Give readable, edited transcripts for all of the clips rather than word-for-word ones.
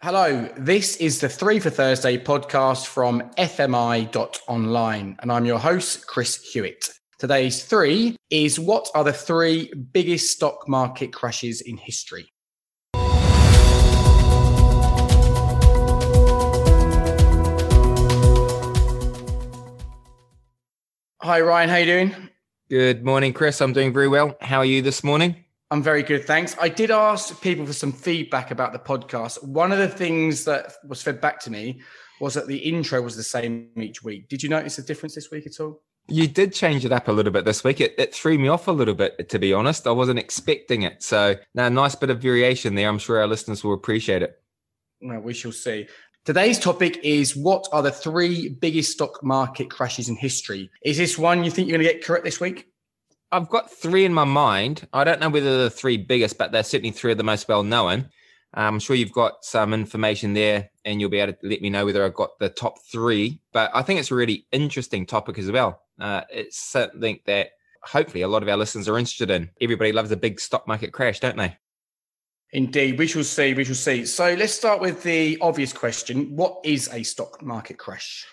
Hello, this is the 3 for Thursday podcast from FMI.Online, and I'm your host, Chris Hewitt. Today's 3 is what are the 3 biggest stock market crashes in history? Hi Ryan, how you doing? Good morning, Chris. I'm doing very well. How are you this morning? I'm very good, thanks. I did ask people for some feedback about the podcast. One of the things that was fed back to me was that the intro was the same each week. Did you notice a difference this week at all? You did change it up a little bit this week. It threw me off a little bit, to be honest. I wasn't expecting it. So, no, nice bit of variation there. I'm sure our listeners will appreciate it. Well, we shall see. Today's topic is what are the 3 biggest stock market crashes in history? Is this one you think you're going to get correct this week? I've got 3 in my mind. I don't know whether they're the 3 biggest, but they're certainly 3 of the most well-known. I'm sure you've got some information there and you'll be able to let me know whether I've got the top 3. But I think it's a really interesting topic as well. It's something that hopefully a lot of our listeners are interested in. Everybody loves a big stock market crash, don't they? Indeed. We shall see. We shall see. So let's start with the obvious question. What is a stock market crash?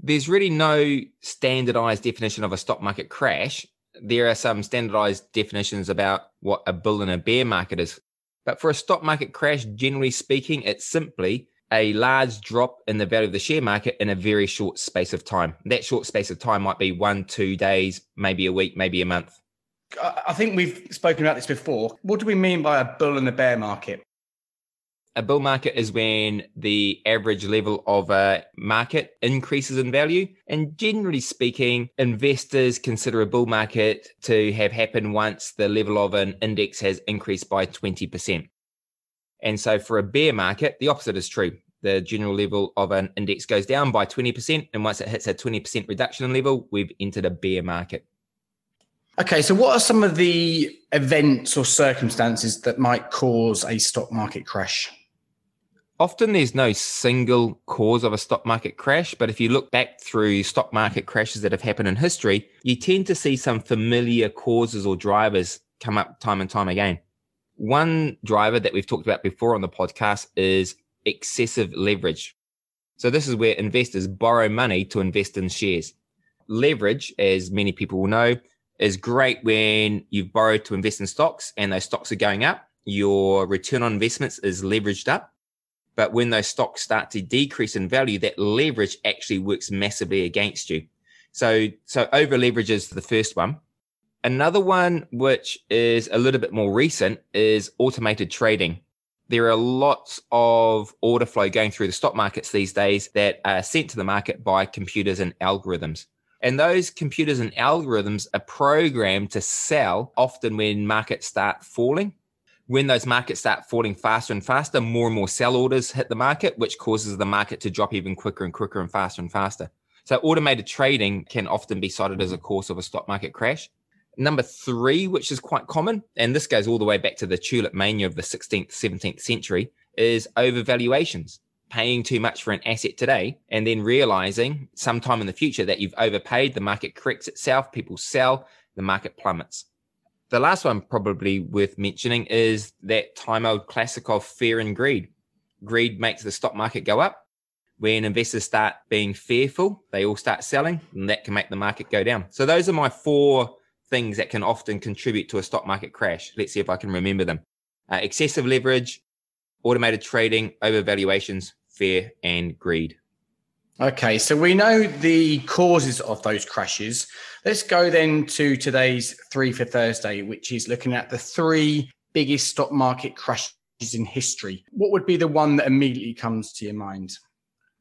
There's really no standardized definition of a stock market crash. There are some standardized definitions about what a bull and a bear market is. But for a stock market crash, generally speaking, it's simply a large drop in the value of the share market in a very short space of time. That short space of time might be 1-2 days, maybe a week, maybe a month. I think we've spoken about this before. What do we mean by a bull and a bear market? A bull market is when the average level of a market increases in value. And generally speaking, investors consider a bull market to have happened once the level of an index has increased by 20%. And so for a bear market, the opposite is true. The general level of an index goes down by 20%. And once it hits a 20% reduction in level, we've entered a bear market. Okay, so what are some of the events or circumstances that might cause a stock market crash? Often there's no single cause of a stock market crash, but if you look back through stock market crashes that have happened in history, you tend to see some familiar causes or drivers come up time and time again. One driver that we've talked about before on the podcast is excessive leverage. So this is where investors borrow money to invest in shares. Leverage, as many people will know, is great when you've borrowed to invest in stocks and those stocks are going up. Your return on investments is leveraged up. But when those stocks start to decrease in value, that leverage actually works massively against you. So over leverage is the first one. Another one, which is a little bit more recent, is automated trading. There are lots of order flow going through the stock markets these days that are sent to the market by computers and algorithms. And those computers and algorithms are programmed to sell often when markets start falling. When those markets start falling faster and faster, more and more sell orders hit the market, which causes the market to drop even quicker and quicker and faster and faster. So automated trading can often be cited as a cause of a stock market crash. Number 3, which is quite common, and this goes all the way back to the tulip mania of the 16th, 17th century, is overvaluations. Paying too much for an asset today and then realizing sometime in the future that you've overpaid, the market corrects itself, people sell, the market plummets. The last one probably worth mentioning is that time-old classic of fear and greed. Greed makes the stock market go up. When investors start being fearful, they all start selling, and that can make the market go down. So those are my 4 things that can often contribute to a stock market crash. Let's see if I can remember them. Excessive leverage, automated trading, overvaluations, fear and greed. Okay, so we know the causes of those crashes. Let's go then to today's 3 for Thursday, which is looking at the 3 biggest stock market crashes in history. What would be the one that immediately comes to your mind?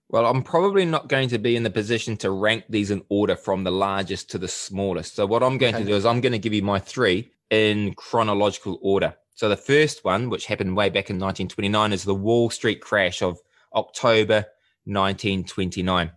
Well, I'm probably not going to be in the position to rank these in order from the largest to the smallest. So what I'm going to do is I'm going to give you my 3 in chronological order. So the first one, which happened way back in 1929, is the Wall Street crash of October 1929.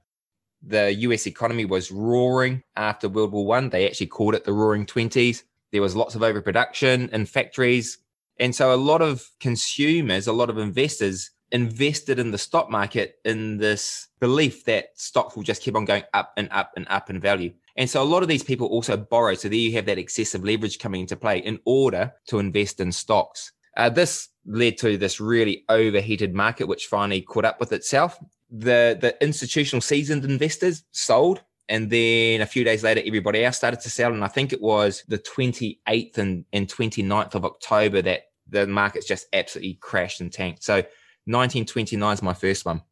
The US economy was roaring after World War I. They actually called it the Roaring 20s. There was lots of overproduction in factories. And so a lot of consumers, a lot of investors invested in the stock market in this belief that stocks will just keep on going up and up and up in value. And so a lot of these people also borrow. So there you have that excessive leverage coming into play in order to invest in stocks. This led to this really overheated market, which finally caught up with itself. The institutional seasoned investors sold, and then a few days later, everybody else started to sell. And I think it was the 28th and 29th of October that the markets just absolutely crashed and tanked. So 1929 is my first one.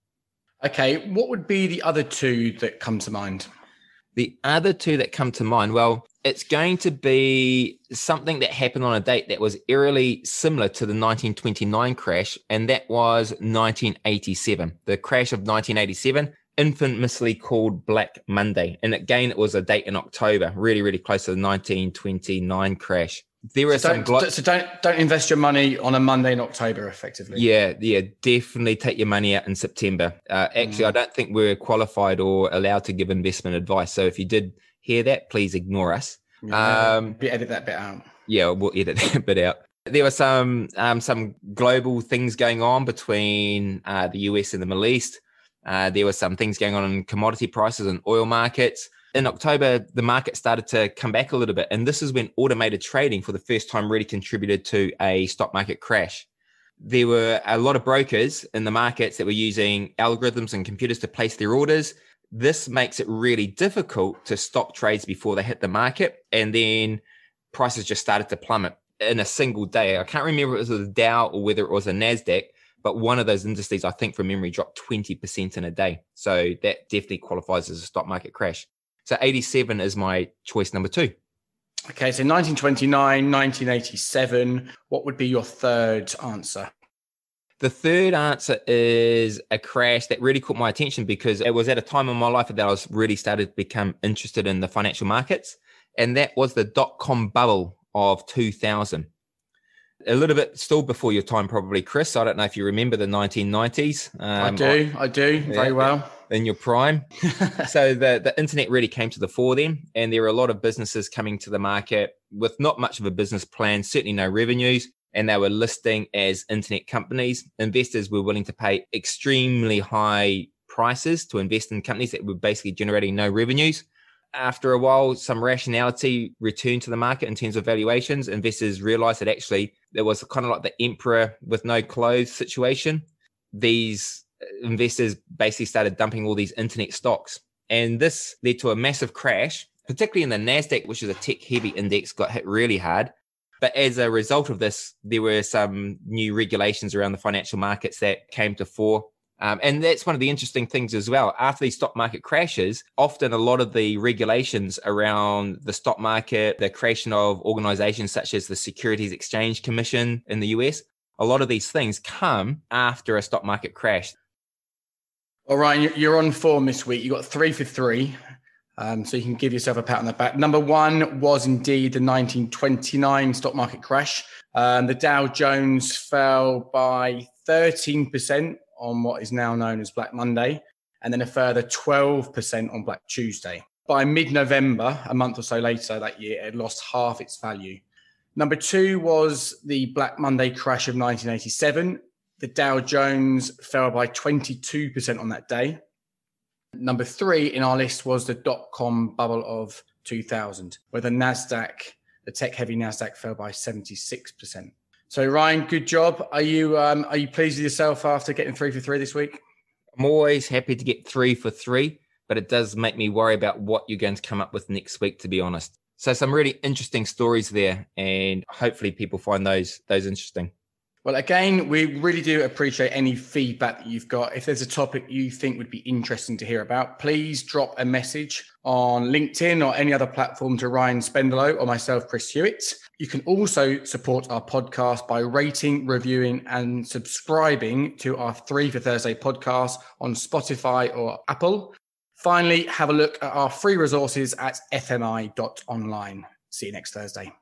Okay, what would be the other two that come to mind? The other two that come to mind, well, it's going to be something that happened on a date that was eerily similar to the 1929 crash, and that was 1987. The crash of 1987, infamously called Black Monday. And again, it was a date in October, really, really close to the 1929 crash. So don't invest your money on a Monday in October, effectively. Yeah, definitely take your money out in September. Actually, I don't think we're qualified or allowed to give investment advice. So if you did hear that, please ignore us. Yeah, edit that bit out. Yeah, we'll edit that bit out. There were some global things going on between the US and the Middle East. There were some things going on in commodity prices and oil markets. In October, the market started to come back a little bit, and this is when automated trading for the first time really contributed to a stock market crash. There were a lot of brokers in the markets that were using algorithms and computers to place their orders. This makes it really difficult to stop trades before they hit the market, and then prices just started to plummet in a single day. I can't remember if it was the Dow or whether it was the NASDAQ, but one of those indices, I think from memory, dropped 20% in a day. So that definitely qualifies as a stock market crash. So 87 is my choice number two. Okay, so 1929, 1987. What would be your third answer? The third answer is a crash that really caught my attention because it was at a time in my life that I was really started to become interested in the financial markets, and that was the dot-com bubble of 2000. A little bit still before your time probably, Chris. I don't know if you remember the 1990s. I do very well. In your prime. So the internet really came to the fore then, and there were a lot of businesses coming to the market with not much of a business plan, certainly no revenues, and they were listing as internet companies. Investors were willing to pay extremely high prices to invest in companies that were basically generating no revenues. After a while, some rationality returned to the market in terms of valuations. Investors realized that actually it was kind of like the emperor with no clothes situation. These investors basically started dumping all these internet stocks. And this led to a massive crash, particularly in the NASDAQ, which is a tech-heavy index, got hit really hard. But as a result of this, there were some new regulations around the financial markets that came to fore. And that's one of the interesting things as well. After these stock market crashes, often a lot of the regulations around the stock market, the creation of organizations such as the Securities Exchange Commission in the US, a lot of these things come after a stock market crash. All right, you're on form this week. You got 3 for 3, so you can give yourself a pat on the back. Number one was indeed the 1929 stock market crash. The Dow Jones fell by 13%. On what is now known as Black Monday, and then a further 12% on Black Tuesday. By mid-November, a month or so later that year, it had lost half its value. Number two was the Black Monday crash of 1987. The Dow Jones fell by 22% on that day. Number three in our list was the dot-com bubble of 2000, where the NASDAQ, the tech-heavy NASDAQ, fell by 76%. So Ryan, good job. Are you pleased with yourself after getting 3 for 3 this week? I'm always happy to get 3 for 3, but it does make me worry about what you're going to come up with next week, to be honest. So some really interesting stories there, and hopefully people find those interesting. Well, again, we really do appreciate any feedback that you've got. If there's a topic you think would be interesting to hear about, please drop a message on LinkedIn or any other platform to Ryan Spendelow or myself, Chris Hewitt. You can also support our podcast by rating, reviewing, and subscribing to our 3 for Thursday podcast on Spotify or Apple. Finally, have a look at our free resources at FMI.Online. See you next Thursday.